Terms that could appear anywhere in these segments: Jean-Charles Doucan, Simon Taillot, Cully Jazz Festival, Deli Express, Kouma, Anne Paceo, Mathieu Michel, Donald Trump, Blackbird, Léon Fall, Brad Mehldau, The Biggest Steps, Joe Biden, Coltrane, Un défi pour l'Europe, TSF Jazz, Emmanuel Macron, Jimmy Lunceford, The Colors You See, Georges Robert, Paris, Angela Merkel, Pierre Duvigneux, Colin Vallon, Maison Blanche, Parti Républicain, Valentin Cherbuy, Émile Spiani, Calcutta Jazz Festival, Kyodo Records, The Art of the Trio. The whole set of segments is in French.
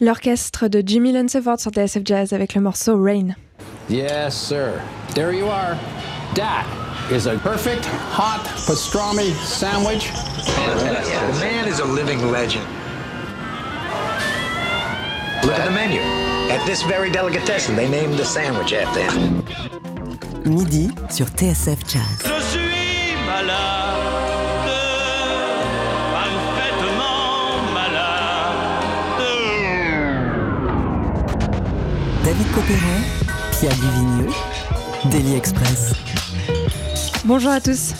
L'orchestre de Jimmy Lunceford sur TSF Jazz avec le morceau Rain. Yes, sir. There you are. That is a perfect hot pastrami sandwich. Fantastic. The man is a living legend. Look at the menu. At this very delicatessen, they named the sandwich after him. Midi sur TSF Jazz. Je suis malade. David Copérin, Pierre Duvigneux, Daily Express. Bonjour à tous,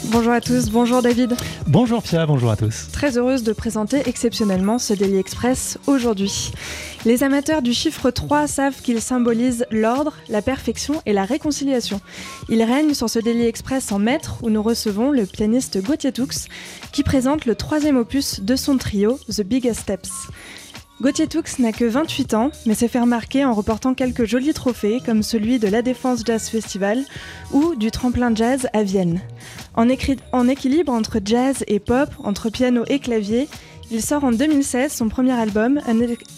bonjour David. Bonjour Pierre, bonjour à tous. Très heureuse de présenter exceptionnellement ce Daily Express aujourd'hui. Les amateurs du chiffre 3 savent qu'il symbolise l'ordre, la perfection et la réconciliation. Il règne sur ce Daily Express en maître où nous recevons le pianiste Gauthier Toux qui présente le troisième opus de son trio, The Biggest Steps. Gauthier Toux n'a que 28 ans, mais s'est fait remarquer en remportant quelques jolis trophées comme celui de la Défense Jazz Festival ou du Tremplin Jazz à Vienne. En équilibre entre jazz et pop, entre piano et clavier, il sort en 2016 son premier album,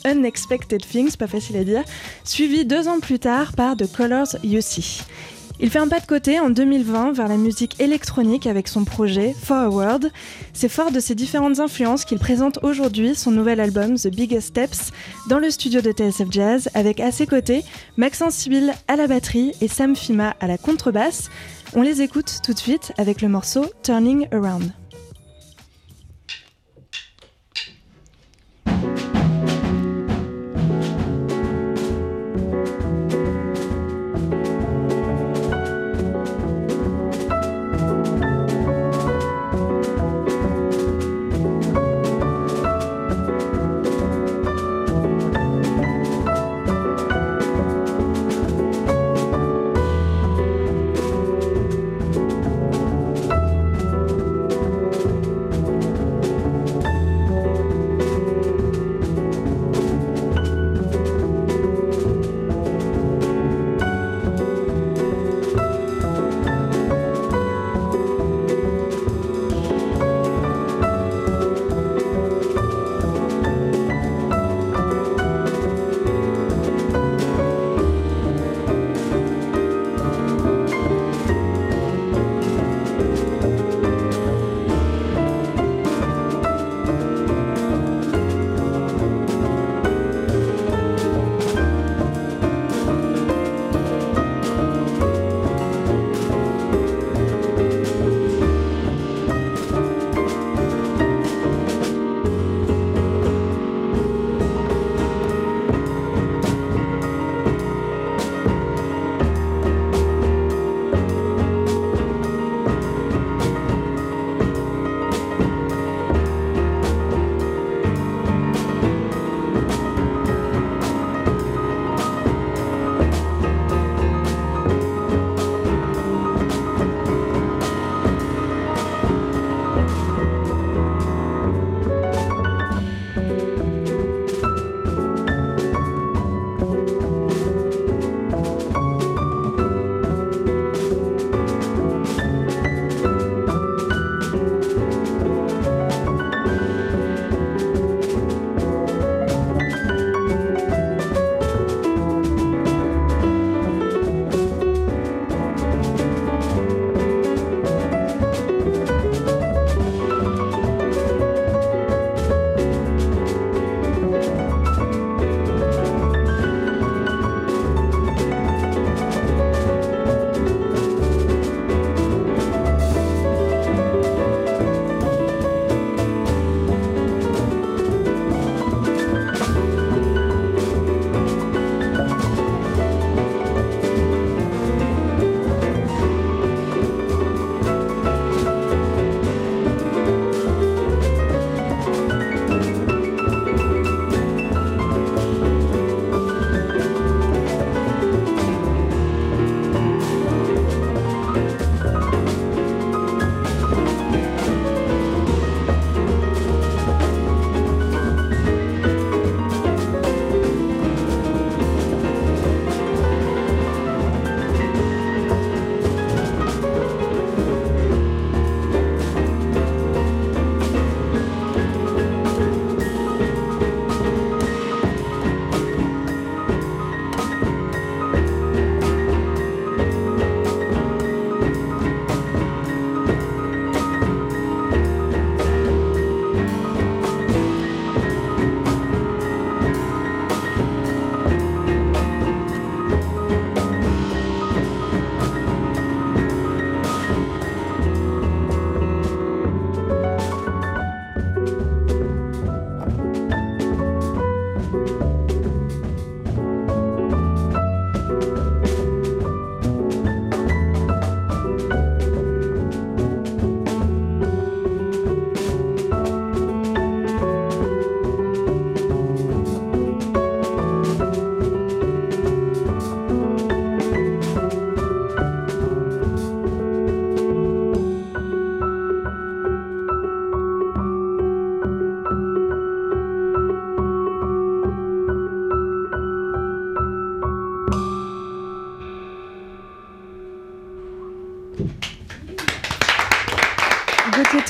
Unexpected Things, pas facile à dire, suivi 2 ans plus tard par The Colors You See. Il fait un pas de côté en 2020 vers la musique électronique avec son projet For a Word. C'est fort de ses différentes influences qu'il présente aujourd'hui son nouvel album The Biggest Steps dans le studio de TSF Jazz avec à ses côtés Maxence Sibille à la batterie et Sam Fhima à la contrebasse. On les écoute tout de suite avec le morceau Turning Around.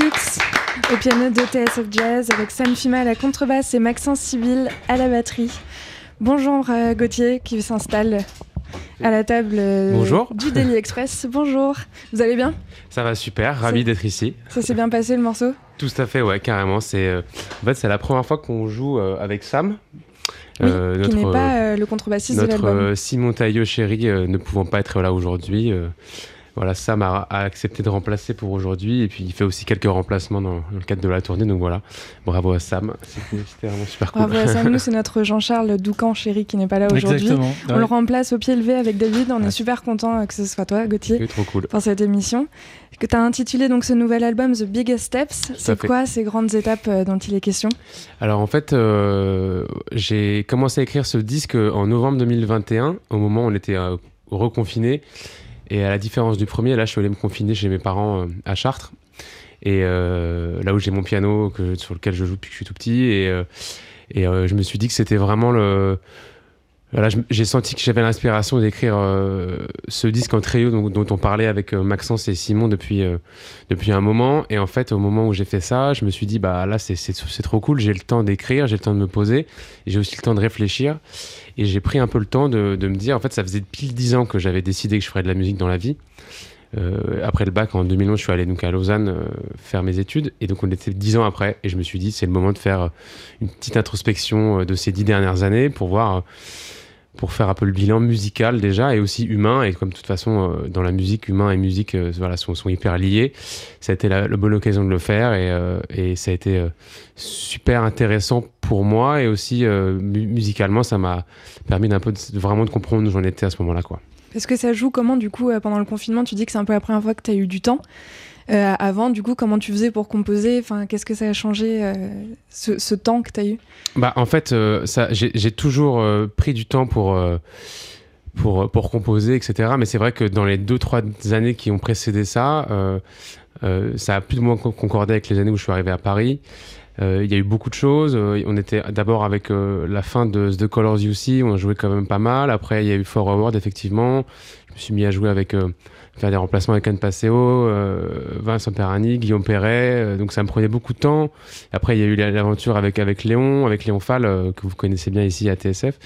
Toux au piano de TSF Jazz avec Sam Fhima à la contrebasse et Maxence Sibille à la batterie. Bonjour Gauthier qui s'installe à la table du Daily Express. Bonjour, vous allez bien? Ça va super, ravi d'être ici. Ça s'est bien passé le morceau? Tout à fait, ouais, carrément. En fait, c'est la première fois qu'on joue avec Sam. Oui, qui n'est pas le contrebassiste de l'album. Notre Simon Taillot chéri ne pouvant pas être là aujourd'hui. Voilà, Sam a accepté de remplacer pour aujourd'hui et puis il fait aussi quelques remplacements dans le cadre de la tournée. Donc voilà, bravo à Sam, c'était vraiment super cool. Bravo à Sam, nous c'est notre Jean-Charles Doucan chéri qui n'est pas là aujourd'hui. On le remplace au pied levé avec David, on est super content que ce soit toi Gauthier trop cool. Pour cette émission. Tu as intitulé donc ce nouvel album The Biggest Steps, c'est quoi ces grandes étapes dont il est question? Alors en fait, j'ai commencé à écrire ce disque en novembre 2021, au moment où on était reconfinés. Et à la différence du premier, là, je suis allé me confiner chez mes parents à Chartres. Et là où j'ai mon piano, sur lequel je joue depuis que je suis tout petit. Et je me suis dit que c'était vraiment le... Voilà, j'ai senti que j'avais l'inspiration d'écrire ce disque en trio dont on parlait avec Maxence et Simon depuis un moment. Et en fait, au moment où j'ai fait ça, je me suis dit, bah là, c'est trop cool, j'ai le temps d'écrire, j'ai le temps de me poser, j'ai aussi le temps de réfléchir. Et j'ai pris un peu le temps de me dire, en fait, ça faisait pile 10 ans que j'avais décidé que je ferais de la musique dans la vie. Après le bac, en 2011, je suis allé donc à Lausanne faire mes études. Et donc, on était 10 ans après. Et je me suis dit, c'est le moment de faire une petite introspection de ces 10 dernières années pour voir... pour faire un peu le bilan musical déjà et aussi humain, et comme de toute façon dans la musique, humain et musique voilà, sont hyper liés. Ça a été la bonne occasion de le faire et ça a été super intéressant pour moi, et aussi musicalement ça m'a permis d'un peu vraiment de comprendre où j'en étais à ce moment-là, quoi. Parce que ça joue comment du coup pendant le confinement? Tu dis que c'est un peu la première fois que tu as eu du temps. Avant, du coup, comment tu faisais pour composer? Enfin, qu'est-ce que ça a changé, ce temps que tu as eu? Bah, en fait, j'ai toujours pris du temps pour composer, etc. Mais c'est vrai que dans les 2-3 années qui ont précédé ça, ça a plus ou moins concordé avec les années où je suis arrivé à Paris. Il y a eu beaucoup de choses. On était d'abord avec la fin de The Colors You See, on a joué quand même pas mal. Après, il y a eu For a Word, effectivement. Je me suis mis à jouer avec... faire des remplacements avec Anne Paceo, Vincent Perrani, Guillaume Perret, donc ça me prenait beaucoup de temps. Après il y a eu l'aventure avec Léon Fall, que vous connaissez bien ici à TSF.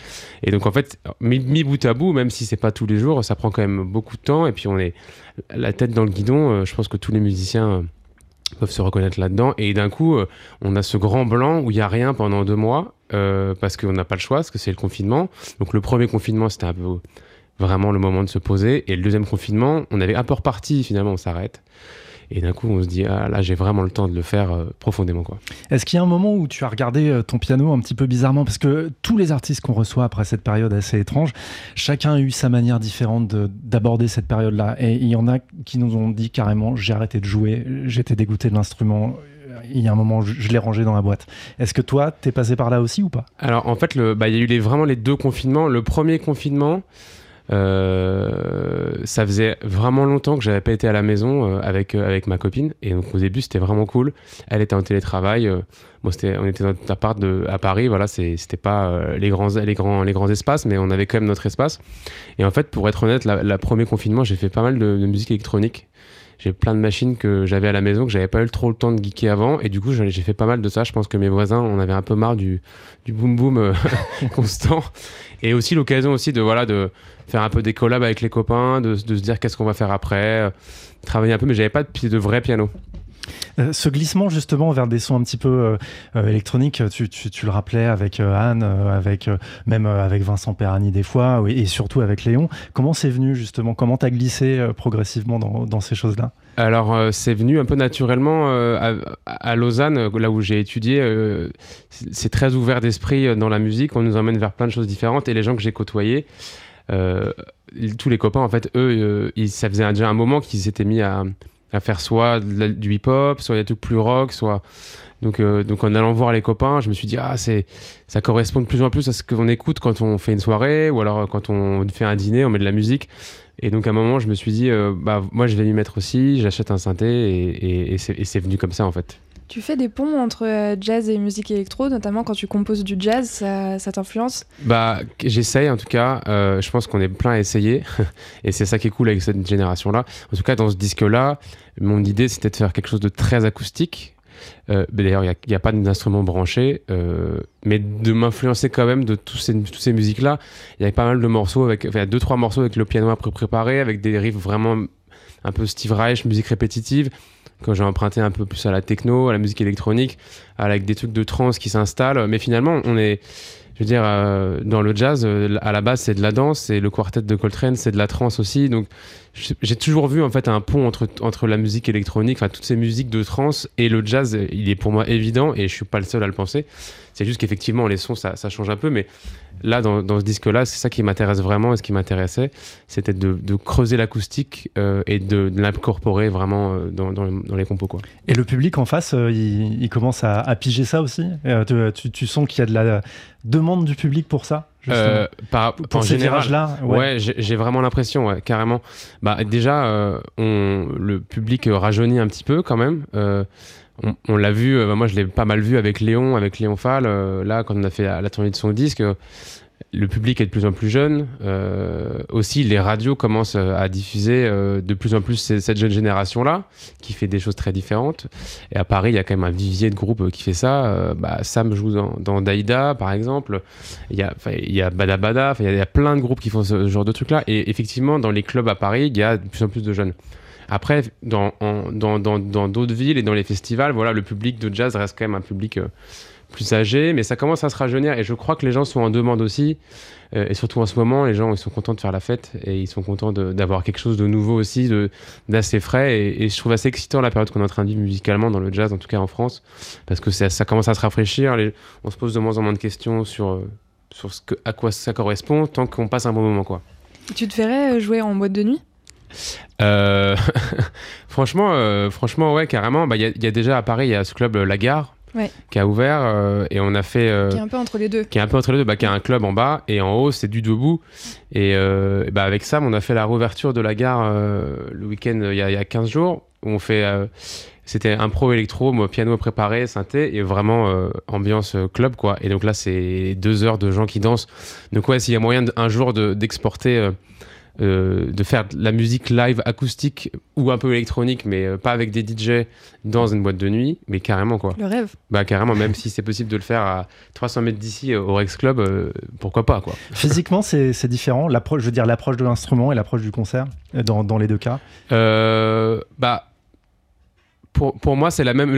Et donc en fait, mis bout à bout, même si c'est pas tous les jours, ça prend quand même beaucoup de temps. Et puis on est la tête dans le guidon, je pense que tous les musiciens peuvent se reconnaître là-dedans. Et d'un coup, on a ce grand blanc où il n'y a rien pendant 2 mois, parce qu'on n'a pas le choix, parce que c'est le confinement. Donc le premier confinement, c'était un peu... vraiment le moment de se poser. Et le deuxième confinement, on avait un peu reparti, finalement, on s'arrête. Et d'un coup, on se dit, ah là, j'ai vraiment le temps de le faire profondément, quoi. Est-ce qu'il y a un moment où tu as regardé ton piano un petit peu bizarrement? Parce que tous les artistes qu'on reçoit après cette période assez étrange, chacun a eu sa manière différente d'aborder cette période-là. Et il y en a qui nous ont dit carrément, j'ai arrêté de jouer, j'étais dégoûté de l'instrument. Il y a un moment, je l'ai rangé dans la boîte. Est-ce que toi, t'es passé par là aussi ou pas? Alors, en fait, il y a eu vraiment les 2 confinements. Le premier confinement... ça faisait vraiment longtemps que j'avais pas été à la maison avec ma copine, et donc au début c'était vraiment cool. Elle était en télétravail, on était dans notre appart à Paris, voilà, c'était pas les grands espaces, mais on avait quand même notre espace. Et en fait, pour être honnête, le premier confinement, j'ai fait pas mal de musique électronique. J'ai plein de machines que j'avais à la maison, que j'avais pas eu trop le temps de geeker avant, et du coup j'ai fait pas mal de ça. Je pense que mes voisins en avaient un peu marre du boom boom constant, et aussi l'occasion aussi de faire un peu des collabs avec les copains, de se dire qu'est-ce qu'on va faire après, travailler un peu, mais j'avais pas de vrai piano. Ce glissement justement vers des sons un petit peu électroniques, tu le rappelais avec Anne, même avec Vincent Perrani des fois, et surtout avec Léon, comment c'est venu justement? Comment t'as glissé progressivement dans ces choses-là? Alors c'est venu un peu naturellement à Lausanne, là où j'ai étudié. C'est très ouvert d'esprit dans la musique, on nous emmène vers plein de choses différentes, et les gens que j'ai côtoyés, tous les copains en fait, eux, ça faisait déjà un moment qu'ils s'étaient mis à faire soit du hip-hop, soit des trucs plus rock, soit... Donc en allant voir les copains, je me suis dit, ah, ça correspond de plus en plus à ce qu'on écoute quand on fait une soirée, ou alors quand on fait un dîner, on met de la musique. Et donc à un moment, je me suis dit, bah moi je vais m'y mettre aussi, j'achète un synthé, et c'est venu comme ça en fait. Tu fais des ponts entre jazz et musique électro, notamment quand tu composes du jazz, ça t'influence ? Bah, j'essaye en tout cas, je pense qu'on est plein à essayer et c'est ça qui est cool avec cette génération-là. En tout cas, dans ce disque-là, mon idée c'était de faire quelque chose de très acoustique. D'ailleurs, il n'y a pas d'instrument branché, mais de m'influencer quand même de toutes ces musiques-là. Il y avait pas mal de morceaux, il y a 2-3 morceaux avec le piano après préparé, avec des riffs vraiment un peu Steve Reich, musique répétitive, quand j'ai emprunté un peu plus à la techno, à la musique électronique, avec des trucs de trance qui s'installent. Mais finalement, on est, je veux dire, dans le jazz, à la base, c'est de la danse, et le quartet de Coltrane, c'est de la trance aussi. Donc, j'ai toujours vu en fait un pont entre la musique électronique, enfin toutes ces musiques de trance et le jazz. Il est pour moi évident, et je suis pas le seul à le penser. C'est juste qu'effectivement, les sons, ça change un peu, mais là, dans ce disque-là, c'est ça qui m'intéresse vraiment et ce qui m'intéressait, c'était de creuser l'acoustique et de l'incorporer vraiment dans les compos, quoi. Et le public en face, il commence à piger ça aussi. Tu sens qu'il y a de la demande du public pour ça, pour ces virages-là. Ouais, j'ai vraiment l'impression, ouais, carrément. Bah, déjà, le public rajeunit un petit peu quand même. On l'a vu, moi je l'ai pas mal vu avec Léon Fall, là quand on a fait la tournée de son disque, le public est de plus en plus jeune, aussi les radios commencent à diffuser de plus en plus cette jeune génération-là, qui fait des choses très différentes, et à Paris il y a quand même un vivier de groupes qui fait ça, Sam joue dans Daïda par exemple, il y a Badabada, il y a plein de groupes qui font ce genre de trucs-là, et effectivement dans les clubs à Paris il y a de plus en plus de jeunes. Après, dans d'autres villes et dans les festivals, voilà, le public de jazz reste quand même un public plus âgé, mais ça commence à se rajeunir et je crois que les gens sont en demande aussi, et surtout en ce moment, les gens ils sont contents de faire la fête et ils sont contents d'avoir quelque chose de nouveau aussi, d'assez frais, et je trouve assez excitant la période qu'on est en train de vivre musicalement dans le jazz, en tout cas en France, parce que ça commence à se rafraîchir, on se pose de moins en moins de questions sur à quoi ça correspond, tant qu'on passe un bon moment, quoi. Tu te verrais jouer en boîte de nuit ? Franchement, ouais, carrément. Bah, y a déjà à Paris, il y a ce club La Gare, ouais, qui a ouvert, et on a fait qui est un peu entre les deux. Bah, qui a un club en bas et en haut, c'est du debout. Et bah, avec Sam, on a fait la réouverture de La Gare le week-end il y a 15 jours. Où on fait, c'était impro électro, moi, piano préparé, synthé, et vraiment ambiance club, quoi. Et donc là, c'est 2 heures de gens qui dansent. Donc ouais, s'il y a moyen un jour d'exporter. De faire de la musique live acoustique ou un peu électronique, mais pas avec des DJ dans une boîte de nuit, mais carrément, quoi. Le rêve. Bah carrément, même si c'est possible de le faire à 300 mètres d'ici au Rex Club, pourquoi pas, quoi. Physiquement, c'est différent. L'approche, je veux dire, l'approche de l'instrument et l'approche du concert dans les deux cas. Bah pour moi, c'est le même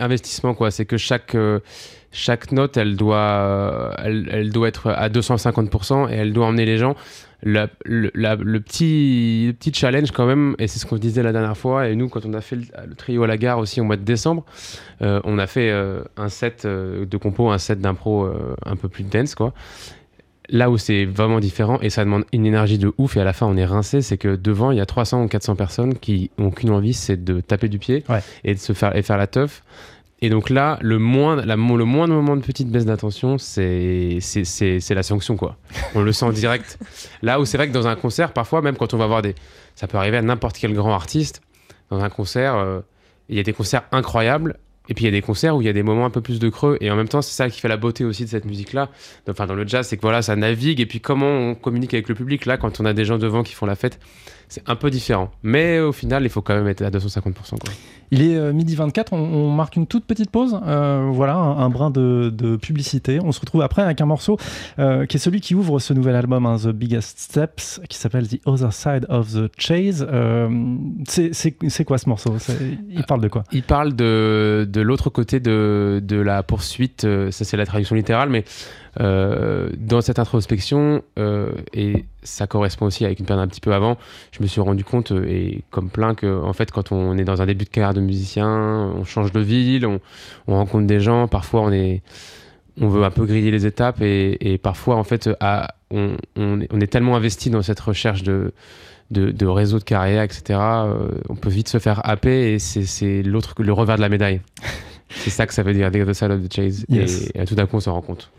investissement, quoi. C'est que chaque note, elle doit être à 250% et elle doit emmener les gens. Le petit challenge quand même, et c'est ce qu'on disait la dernière fois, et nous quand on a fait le trio à La Gare aussi au mois de décembre, on a fait un set de compo, un set d'impro un peu plus dance, quoi. Là où c'est vraiment différent et ça demande une énergie de ouf et à la fin on est rincé, c'est que devant il y a 300 ou 400 personnes qui n'ont qu'une envie, c'est de taper du pied, ouais, et de faire la teuf. Et donc là, le moindre moment de petite baisse d'attention, c'est la sanction, quoi. On le sent direct. Là où c'est vrai que dans un concert, parfois, même quand on va voir ça peut arriver à n'importe quel grand artiste, dans un concert, il y a des concerts incroyables, et puis il y a des concerts où il y a des moments un peu plus de creux, et en même temps, c'est ça qui fait la beauté aussi de cette musique-là. Enfin, dans le jazz, c'est que voilà, ça navigue, et puis comment on communique avec le public, là, quand on a des gens devant qui font la fête, c'est un peu différent. Mais au final, il faut quand même être à 250%, quoi. Il est midi 24, on marque une toute petite pause, voilà, un brin de publicité. On se retrouve après avec un morceau qui est celui qui ouvre ce nouvel album, hein, The Biggest Steps, qui s'appelle The Other Side of the Chase. C'est quoi ce morceau ? Il parle de quoi ? Il parle de l'autre côté de la poursuite, ça c'est la traduction littérale, mais dans cette introspection, et ça correspond aussi avec une période un petit peu avant, je me suis rendu compte, et comme plein, que en fait, quand on est dans un début de carrière de musicien, on change de ville, on rencontre des gens, parfois on veut un peu griller les étapes, et parfois en fait, on est tellement investi dans cette recherche de réseau de carrière, etc. On peut vite se faire happer, et c'est le revers de la médaille. C'est ça que ça veut dire, The Other Side of the Chase. Yes. Et tout d'un coup, on s'en rend compte.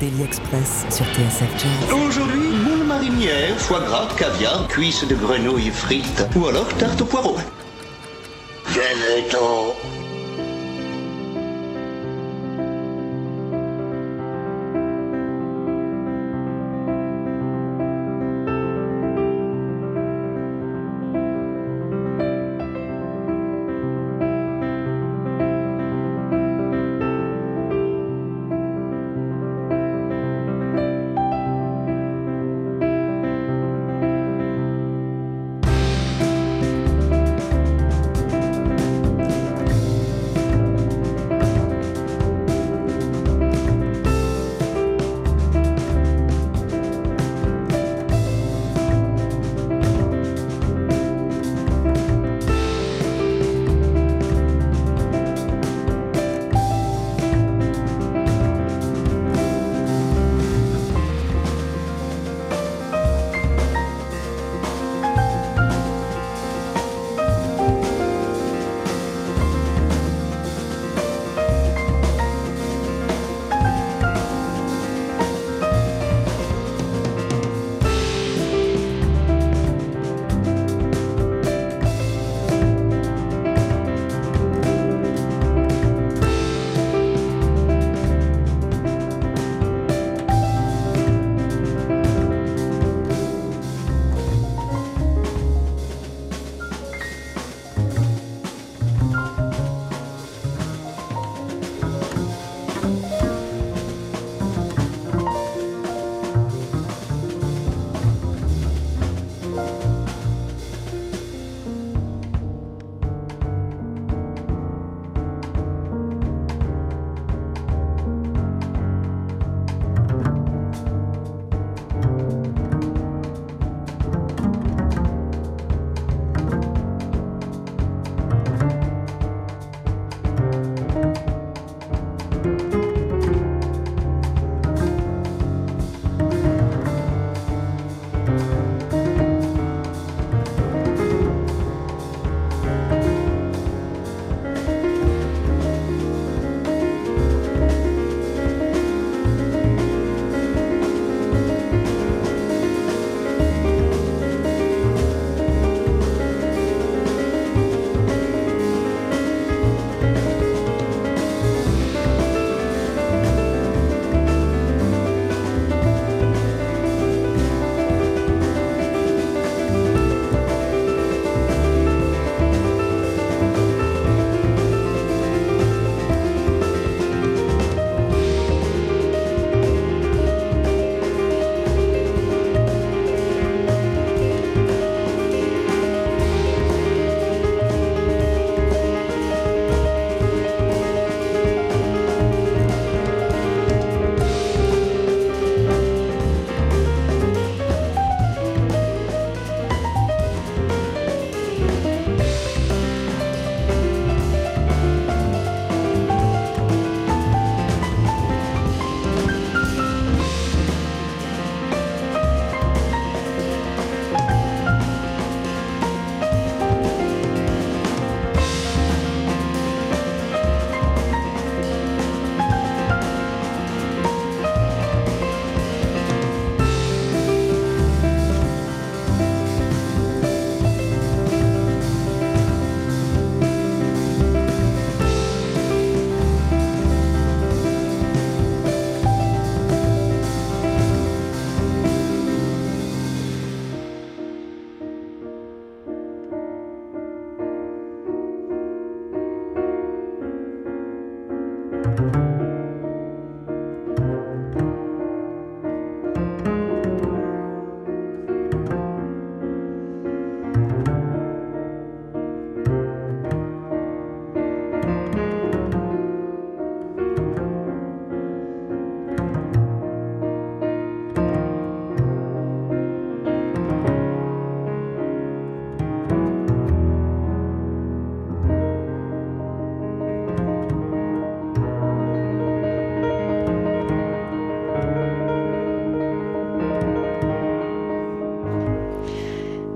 Daily Express sur TSF Jazz. Aujourd'hui, moules marinières, foie gras, caviar, cuisses de grenouille frites ou alors tarte au poireau. Quel est ton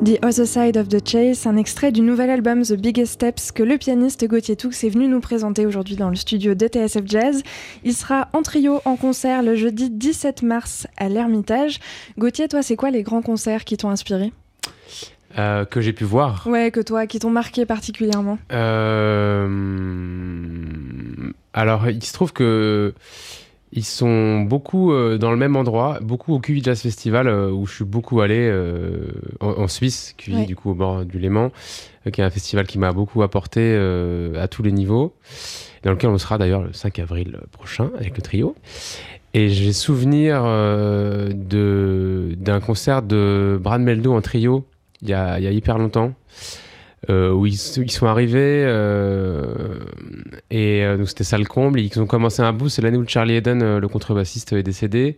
The Other Side of the Chase, un extrait du nouvel album The Biggest Steps que le pianiste Gauthier Toux est venu nous présenter aujourd'hui dans le studio de TSF Jazz. Il sera en trio en concert le jeudi 17 mars à l'Ermitage. Gauthier, toi, c'est quoi les grands concerts qui t'ont inspiré ? Que j'ai pu voir. Ouais, que toi, qui t'ont marqué particulièrement. Alors, il se trouve que ils sont beaucoup dans le même endroit, beaucoup au Cully Jazz Festival où je suis beaucoup allé en Suisse, Cully, ouais. Du coup au bord du Léman, qui est un festival qui m'a beaucoup apporté à tous les niveaux, dans lequel on sera d'ailleurs le 5 avril prochain avec le trio. Et j'ai souvenir d'un concert de Brad Mehldau en trio. Il y a hyper longtemps, où ils sont arrivés, et donc c'était ça le comble, ils ont commencé un blues, c'est l'année où Charlie Haden, le contrebassiste, est décédé.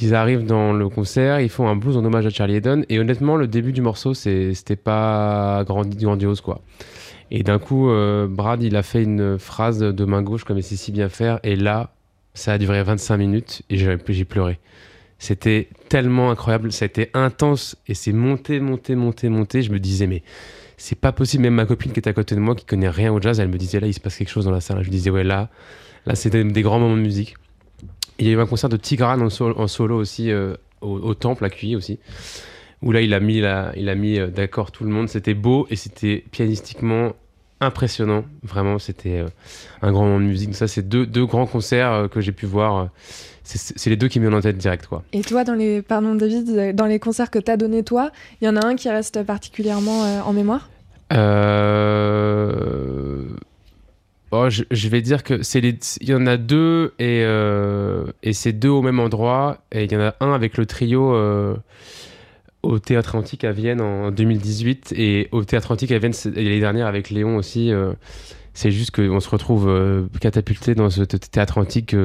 Ils arrivent dans le concert, ils font un blues en hommage à Charlie Haden, et honnêtement, le début du morceau, c'était pas grandiose, quoi. Et d'un coup, Brad, il a fait une phrase de main gauche, comme il sait si bien faire, et là, ça a duré 25 minutes, et j'ai pleuré. C'était tellement incroyable, ça a été intense et c'est monté. Je me disais, mais c'est pas possible. Même ma copine qui est à côté de moi, qui connaît rien au jazz, elle me disait, là, il se passe quelque chose dans la salle. Je me disais, ouais, là, c'était des grands moments de musique. Il y a eu un concert de Tigran en solo aussi, au temple à Cuy aussi, où là, il a mis d'accord tout le monde. C'était beau et c'était pianistiquement impressionnant. Vraiment, c'était un grand moment de musique. Ça, c'est deux grands concerts que j'ai pu voir. C'est les deux qui me viennent en tête direct, quoi. Et toi, pardon David, dans les concerts que t'as donné toi, il y en a un qui reste particulièrement en mémoire ? Je vais dire que il y en a deux et c'est deux au même endroit, et il y en a un avec le trio au Théâtre Antique à Vienne en 2018, et au Théâtre Antique à Vienne l'année dernière avec Léon aussi. C'est juste qu'on se retrouve catapulté dans ce Théâtre Antique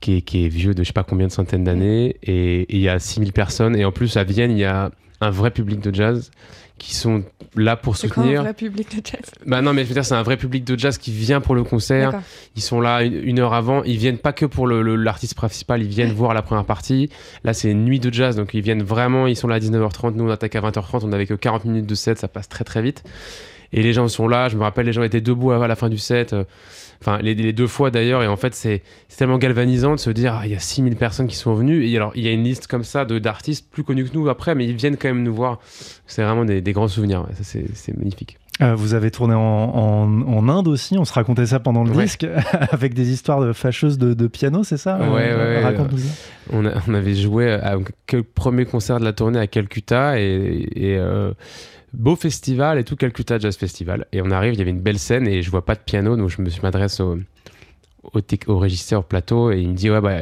qui est vieux de je sais pas combien de centaines d'années, et il y a 6000 personnes, et en plus à Vienne il y a un vrai public de jazz qui sont là pour soutenir. C'est quoi un vrai public de jazz ? Bah non, mais je veux dire, c'est un vrai public de jazz qui vient pour le concert. D'accord. Ils sont là une heure avant, ils viennent pas que pour l'artiste principal, ils viennent voir la première partie. Là c'est une nuit de jazz, donc ils viennent vraiment, ils sont là à 19h30, nous on attaque à 20h30, on n'avait que 40 minutes de set, ça passe très très vite. Et les gens sont là, je me rappelle, les gens étaient debout à la fin du set, enfin les deux fois d'ailleurs, et en fait c'est tellement galvanisant de se dire, il y a 6000 personnes qui sont venues, et alors il y a une liste comme ça d'artistes plus connus que nous après, mais ils viennent quand même nous voir, c'est vraiment des grands souvenirs, ouais. Ça, c'est magnifique. Vous avez tourné en Inde aussi, on se racontait ça pendant le disque, avec des histoires fâcheuses de piano, c'est ça ? Ouais. Raconte-nous ça. On avait joué au premier concert de la tournée à Calcutta, et beau festival et tout, Calcutta Jazz Festival. Et on arrive, il y avait une belle scène et je vois pas de piano, donc je m'adresse au régisseur au plateau, et il me dit, ouais, bah,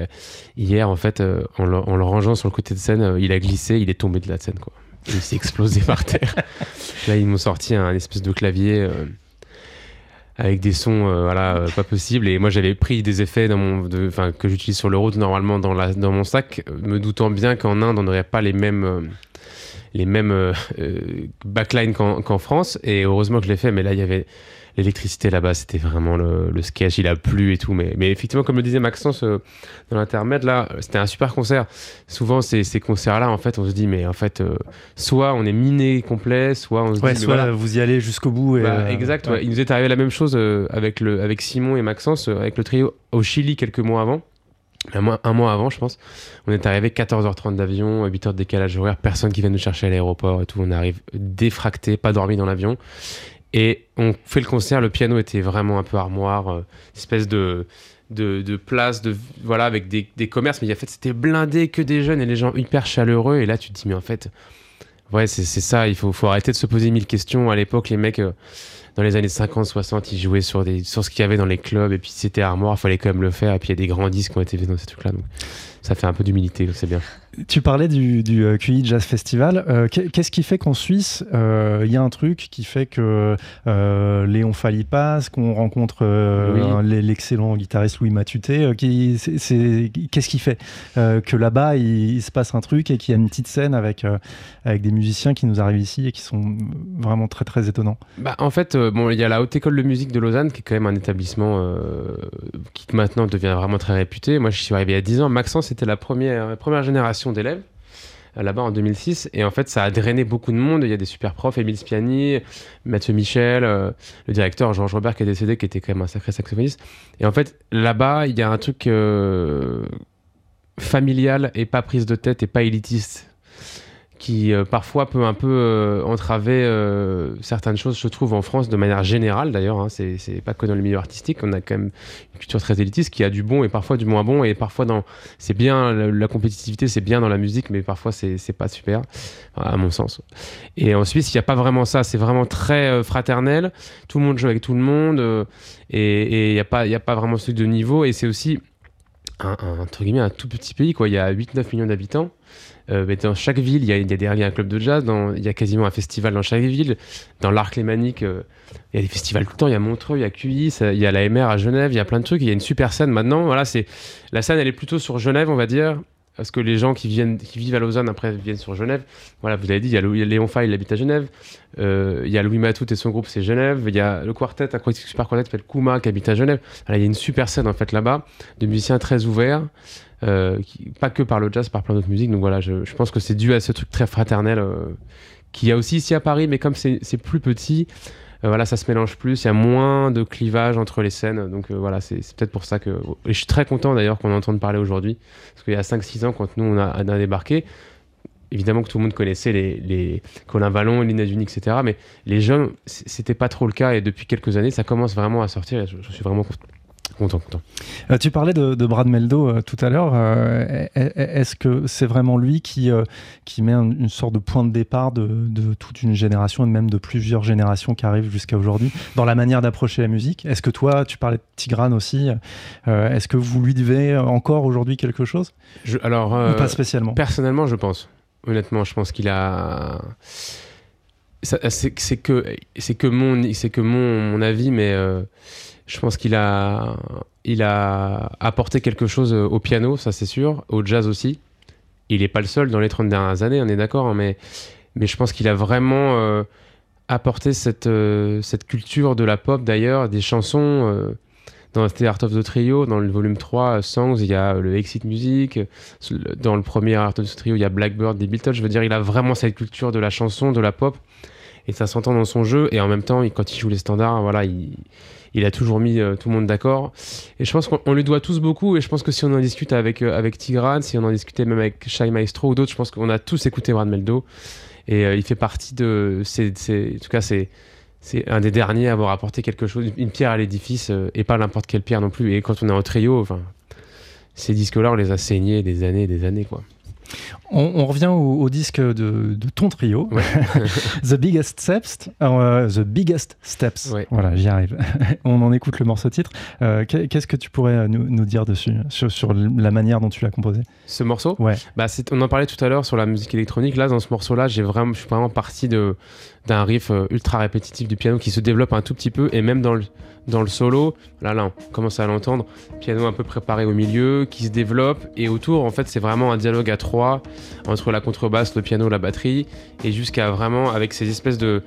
hier, en fait, en le rangeant sur le côté de scène, il a glissé, il est tombé de la scène, quoi. Il s'est explosé par terre. Là, ils m'ont sorti un espèce de clavier avec des sons pas possible. Et moi, j'avais pris des effets que j'utilise sur le road normalement dans mon sac, me doutant bien qu'en Inde, on n'aurait pas les mêmes backlines qu'en France. Et heureusement que je l'ai fait, mais là, il y avait l'électricité là-bas. C'était vraiment le sketch. Il a plu et tout. Mais effectivement, comme le disait Maxence dans l'intermède, là, c'était un super concert. Souvent, ces concerts-là, en fait, on se dit, mais en fait, soit on est miné complet, soit on se dit... Soit voilà, vous y allez jusqu'au bout. Et exact. Ouais. Ouais. Il nous est arrivé la même chose avec Simon et Maxence, avec le trio au Chili quelques mois avant. Un mois avant, je pense, on est arrivé 14h30 d'avion, 8h de décalage horaire, personne qui vient nous chercher à l'aéroport et tout. On arrive défracté, pas dormi dans l'avion. Et on fait le concert, le piano était vraiment un peu armoire, espèce de place, voilà, avec des commerces. Mais en fait, c'était blindé que des jeunes et les gens hyper chaleureux. Et là, tu te dis, mais en fait, ouais, c'est ça, il faut arrêter de se poser 1000 questions. À l'époque, les mecs... Dans les années 50, 60, ils jouaient sur ce qu'il y avait dans les clubs, et puis c'était armoire, il fallait quand même le faire, et puis il y a des grands disques qui ont été faits dans ces trucs-là, donc ça fait un peu d'humilité, c'est bien. Tu parlais du Cully Jazz Festival, qu'est-ce qui fait qu'en Suisse, il y a un truc qui fait que Léon Fall y passe, qu'on rencontre l'excellent guitariste Louis Matuté, qu'est-ce qui fait que là-bas, il se passe un truc et qu'il y a une petite scène avec des musiciens qui nous arrivent ici et qui sont vraiment très très étonnants. Bah, en fait, il y a la Haute École de Musique de Lausanne, qui est quand même un établissement qui maintenant devient vraiment très réputé. Moi, je suis arrivé il y a 10 ans. Maxence, c'était la première génération d'élèves là-bas en 2006, et en fait ça a drainé beaucoup de monde. Il y a des super profs, Émile Spiani, Mathieu Michel, le directeur Georges Robert qui est décédé, qui était quand même un sacré saxophoniste. Et en fait là-bas il y a un truc familial et pas prise de tête et pas élitiste qui parfois peut un peu entraver certaines choses, je trouve, en France de manière générale d'ailleurs, hein. C'est pas que dans le milieu artistique, on a quand même une culture très élitiste qui a du bon et parfois du moins bon, et parfois dans, c'est bien la compétitivité, c'est bien dans la musique, mais parfois c'est pas super, à mon sens. Et en Suisse, il n'y a pas vraiment ça, c'est vraiment très fraternel, tout le monde joue avec tout le monde, et il n'y a pas vraiment ce de niveau, et c'est aussi entre guillemets, un tout petit pays, quoi. Il y a 8-9 millions d'habitants. Mais dans chaque ville, il y a derrière un club de jazz, il y a quasiment un festival dans chaque ville. Dans l'Arc lémanique, il y a des festivals tout le temps, il y a Montreux, il y a Cully, il y a l'AMR à Genève, il y a plein de trucs, il y a une super scène maintenant. Voilà, la scène, elle est plutôt sur Genève, on va dire, parce que les gens qui vivent à Lausanne après viennent sur Genève. Voilà, vous l'avez dit, il y a Léon Fall, il habite à Genève, il y a Louis Matout et son groupe, c'est Genève, il y a le quartet, un super quartet qui s'appelle Kouma qui habite à Genève. Voilà, il y a une super scène en fait là-bas, de musiciens très ouverts, pas que par le jazz, par plein d'autres musiques. Donc voilà, je pense que c'est dû à ce truc très fraternel qu'il y a aussi ici à Paris, mais comme c'est plus petit, voilà, ça se mélange plus, il y a moins de clivage entre les scènes, donc voilà, c'est peut-être pour ça que... Et je suis très content d'ailleurs qu'on entende parler aujourd'hui, parce qu'il y a 5-6 ans, quand nous on a débarqué, évidemment que tout le monde connaissait les Colin Vallon, Lina Duny, etc., mais les jeunes, c'était pas trop le cas, et depuis quelques années, ça commence vraiment à sortir, et je suis vraiment content. Tu parlais de Brad Mehldau tout à l'heure. Est-ce que c'est vraiment lui qui met une sorte de point de départ de toute une génération, et même de plusieurs générations qui arrivent jusqu'à aujourd'hui, dans la manière d'approcher la musique? Est-ce que toi, tu parlais de Tigran aussi, est-ce que vous lui devez encore aujourd'hui quelque chose? Alors, ou pas spécialement? Personnellement, je pense. Honnêtement, je pense qu'il a... C'est que mon avis, mais... Je pense qu'il a apporté quelque chose au piano, ça c'est sûr, au jazz aussi. Il n'est pas le seul dans les 30 dernières années, on est d'accord, hein, mais je pense qu'il a vraiment apporté cette culture de la pop d'ailleurs, des chansons. Dans The Art of the Trio, dans le volume 3, Songs, il y a le Exit Music. Dans le premier Art of the Trio, il y a Blackbird des Beatles. Je veux dire, il a vraiment cette culture de la chanson, de la pop. Et ça s'entend dans son jeu. Et en même temps, quand il joue les standards, voilà, il a toujours mis tout le monde d'accord. Et je pense qu'on lui doit tous beaucoup. Et je pense que si on en discute avec Tigran, si on en discutait même avec Shai Maestro ou d'autres, je pense qu'on a tous écouté Brad Mehldau. Et il fait partie de... en tout cas, c'est un des derniers à avoir apporté quelque chose, une pierre à l'édifice, et pas n'importe quelle pierre non plus. Et quand on est en trio, ces disques-là, on les a saignés des années, quoi. On revient au disque de ton trio, ouais. The Biggest Steps. Ouais. Voilà, j'y arrive. On en écoute le morceau titre. Qu'est-ce que tu pourrais nous dire dessus, sur la manière dont tu l'as composé? Ce morceau, ouais. On en parlait tout à l'heure sur la musique électronique. Là, dans ce morceau-là, je suis vraiment parti d'un riff ultra répétitif du piano qui se développe un tout petit peu, et même dans le solo, là on commence à l'entendre, piano un peu préparé au milieu, qui se développe, et autour en fait c'est vraiment un dialogue à trois, entre la contrebasse, le piano, la batterie, et jusqu'à vraiment avec ces espèces de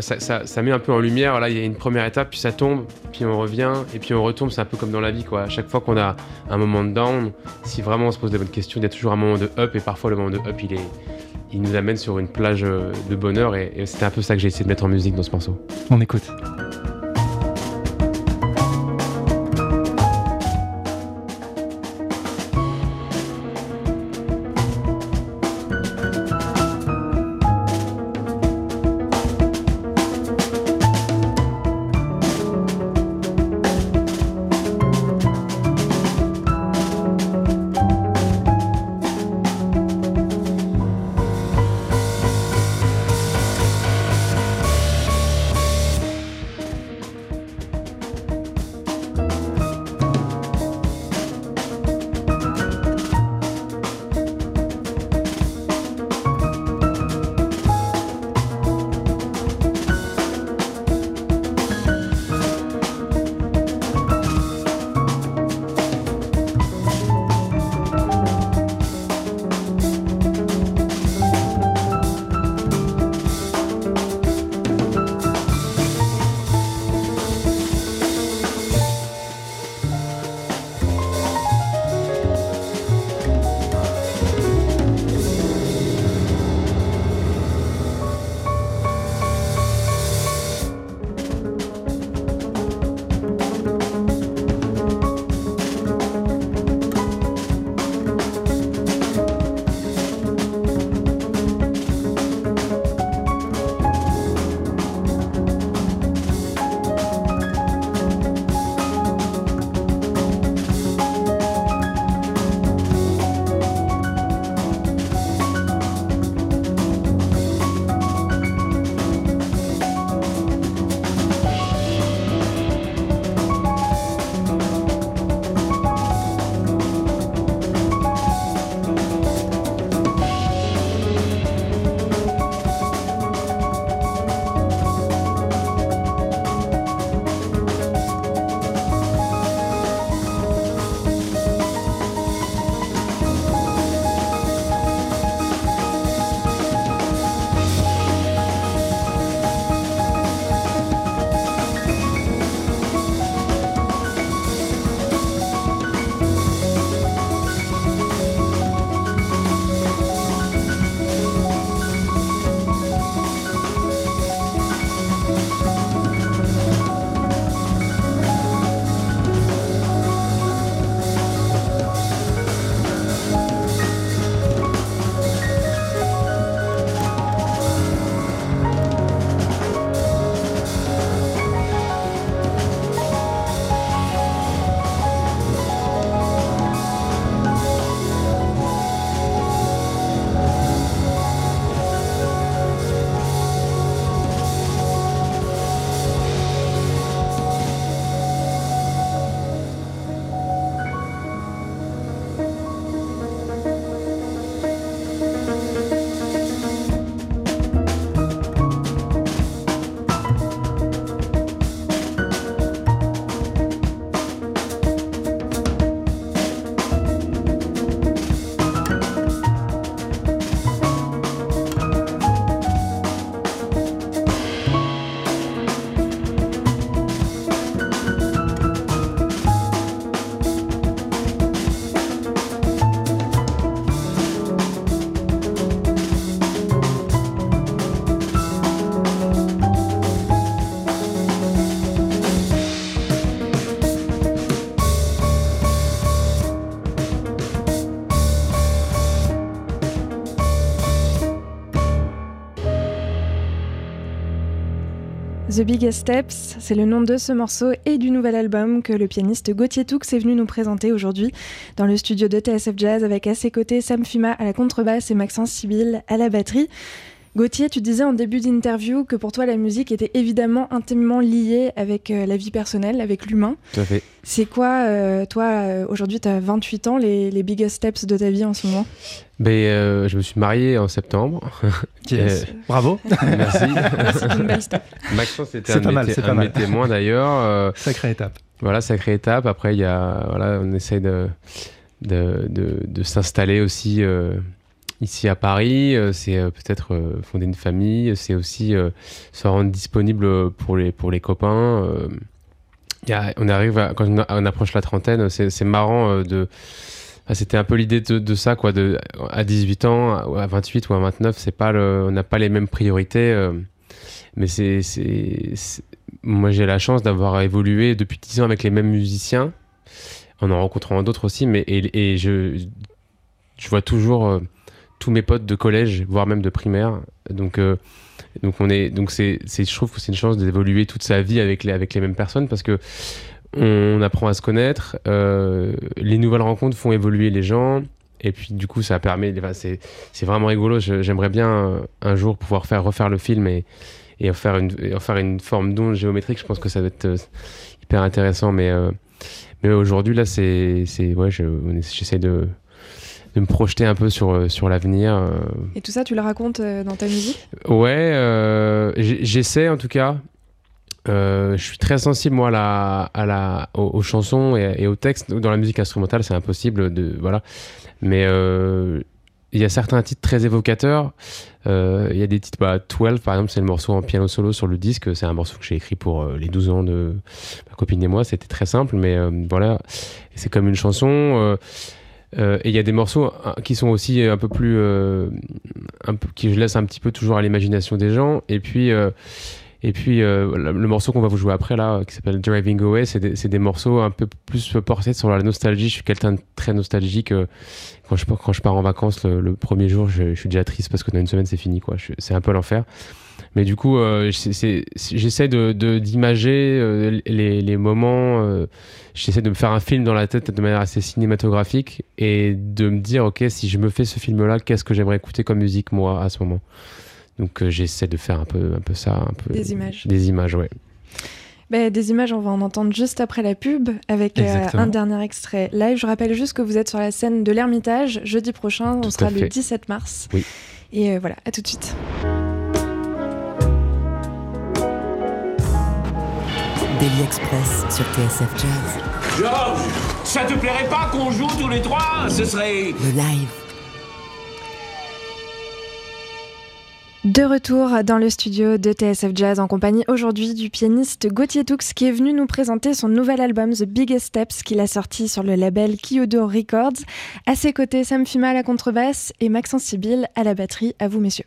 ça met un peu en lumière, là il y a une première étape, puis ça tombe, puis on revient, et puis on retombe, c'est un peu comme dans la vie, quoi. À chaque fois qu'on a un moment de down, si vraiment on se pose des bonnes questions, il y a toujours un moment de up, et parfois le moment de up il nous amène sur une plage de bonheur, et c'était un peu ça que j'ai essayé de mettre en musique dans ce morceau. On écoute. The Biggest Steps, c'est le nom de ce morceau et du nouvel album que le pianiste Gauthier Toux est venu nous présenter aujourd'hui dans le studio de TSF Jazz avec à ses côtés Sam Fhima à la contrebasse et Maxence Sibille à la batterie. Gauthier, tu disais en début d'interview que pour toi la musique était évidemment intimement liée avec la vie personnelle, avec l'humain. Tout à fait. C'est quoi, toi, aujourd'hui tu as 28 ans, les biggest steps de ta vie en ce moment ? Je me suis marié en septembre. Yes. Bravo. Merci. C'est une belle étape. Maxence était un de mes témoins d'ailleurs. Sacrée étape. Voilà, sacrée étape. Après, on essaye de s'installer aussi ici à Paris. C'est peut-être fonder une famille. C'est aussi se rendre disponible pour les copains. Quand on approche la trentaine, c'est marrant de... C'était un peu l'idée de ça, quoi. À 18 ans, à 28 ou à 29, on n'a pas les mêmes priorités. Mais moi, j'ai la chance d'avoir évolué depuis 10 ans avec les mêmes musiciens, en rencontrant d'autres aussi. Et je vois toujours tous mes potes de collège, voire même de primaire. Je trouve que c'est une chance d'évoluer toute sa vie avec les mêmes personnes parce que. On apprend à se connaître, les nouvelles rencontres font évoluer les gens, et puis du coup ça permet, c'est vraiment rigolo, j'aimerais bien un jour pouvoir refaire le film et en faire une forme d'onde géométrique, je pense que ça doit être hyper intéressant, mais aujourd'hui là j'essaie de me projeter un peu sur l'avenir. Et tout ça tu le racontes dans ta musique ? Ouais, j'essaie en tout cas. Je suis très sensible moi aux chansons et aux textes. Dans la musique instrumentale c'est impossible mais il y a certains titres très évocateurs. Il y a des titres, 12 par exemple, c'est le morceau en piano solo sur le disque, c'est un morceau que j'ai écrit pour les 12 ans de ma copine et moi, c'était très simple mais voilà, c'est comme une chanson. Et il y a des morceaux qui sont aussi un peu plus qui je laisse un petit peu toujours à l'imagination des gens et puis le morceau qu'on va vous jouer après là, qui s'appelle Driving Away, c'est des morceaux un peu plus portés sur la nostalgie. Je suis quelqu'un de très nostalgique. Quand je pars en vacances le premier jour, je suis déjà triste parce que dans une semaine c'est fini quoi. C'est un peu l'enfer. Mais du coup, j'essaie d'imager les moments. J'essaie de me faire un film dans la tête de manière assez cinématographique et de me dire ok, si je me fais ce film là, qu'est-ce que j'aimerais écouter comme musique moi à ce moment. Donc j'essaie de faire un peu ça, un peu des images. Des images, ouais. Des images, on va en entendre juste après la pub avec un dernier extrait live. Je rappelle juste que vous êtes sur la scène de l'Ermitage jeudi prochain, on sera le 17 mars. Oui. Et voilà, à tout de suite. Daily Express sur TSF Jazz. Georges, ça te plairait pas qu'on joue tous les trois ? Ce serait le live. De retour dans le studio de TSF Jazz en compagnie aujourd'hui du pianiste Gauthier Toux qui est venu nous présenter son nouvel album The Biggest Steps qu'il a sorti sur le label Kyodo Records. À ses côtés, Sam Fhima à la contrebasse et Maxence Sibille à la batterie. À vous messieurs.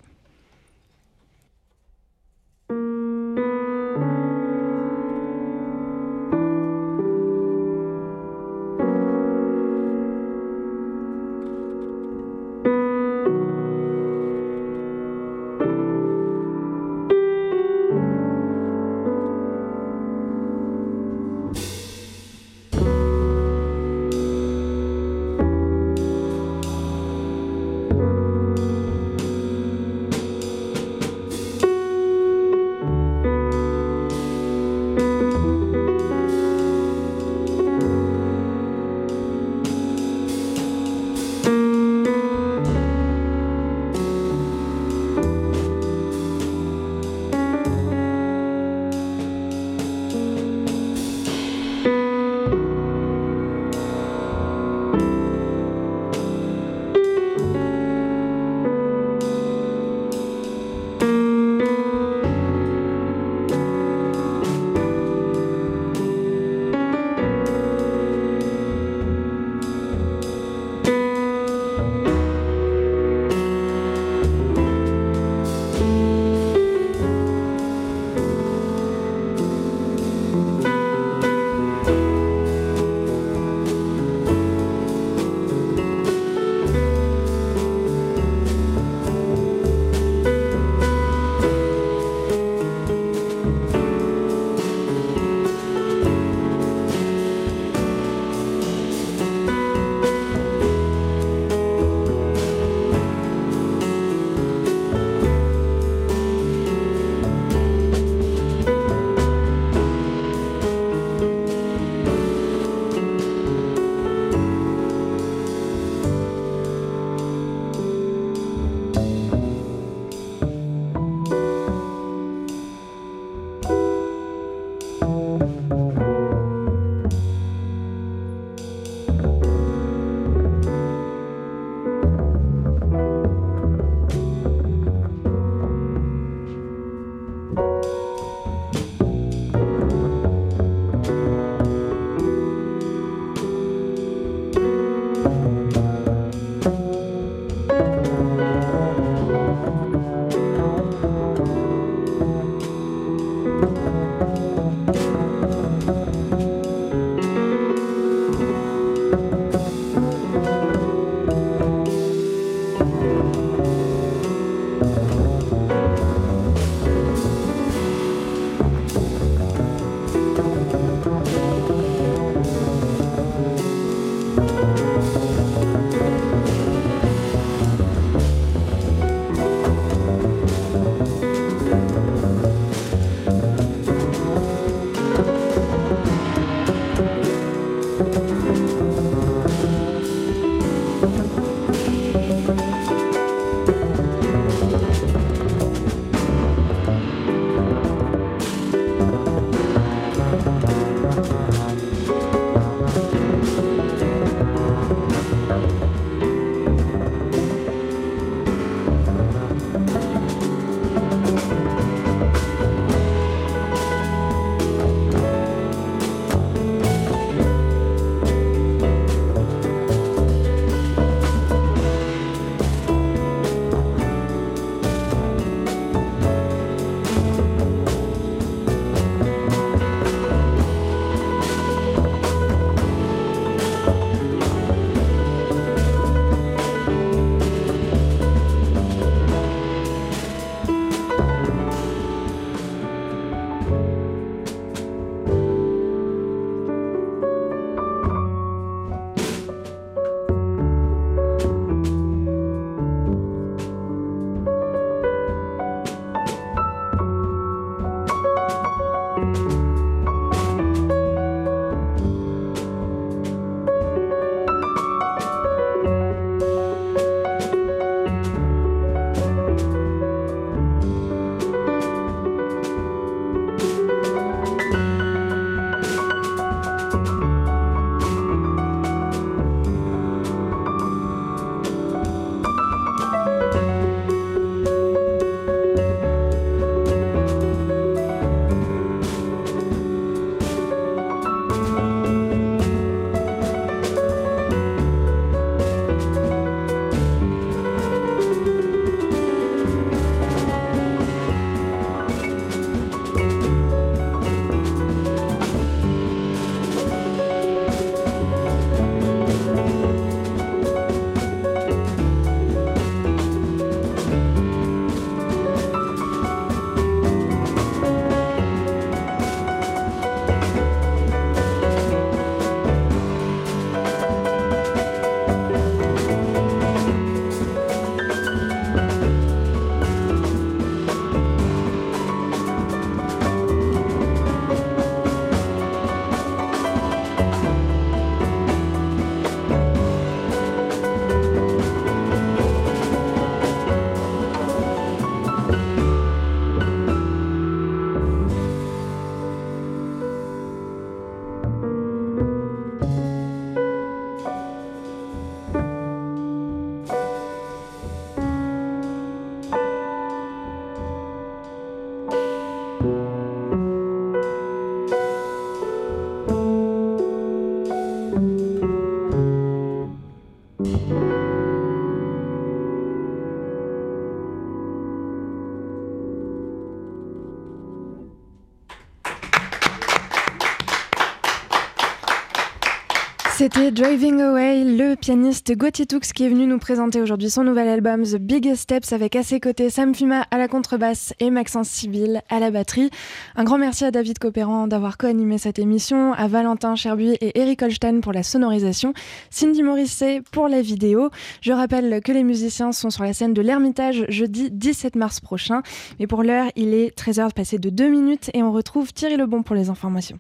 C'était Driving Away, le pianiste Gauthier Toux qui est venu nous présenter aujourd'hui son nouvel album The Biggest Steps avec à ses côtés Sam Fhima à la contrebasse et Maxence Sibille à la batterie. Un grand merci à David Copéran d'avoir co-animé cette émission, à Valentin Cherbuy et Eric Holstein pour la sonorisation, Cindy Morisset pour la vidéo. Je rappelle que les musiciens sont sur la scène de l'Ermitage jeudi 17 mars prochain. Mais pour l'heure, il est 13h passé de 2 minutes et on retrouve Thierry Lebon pour les informations.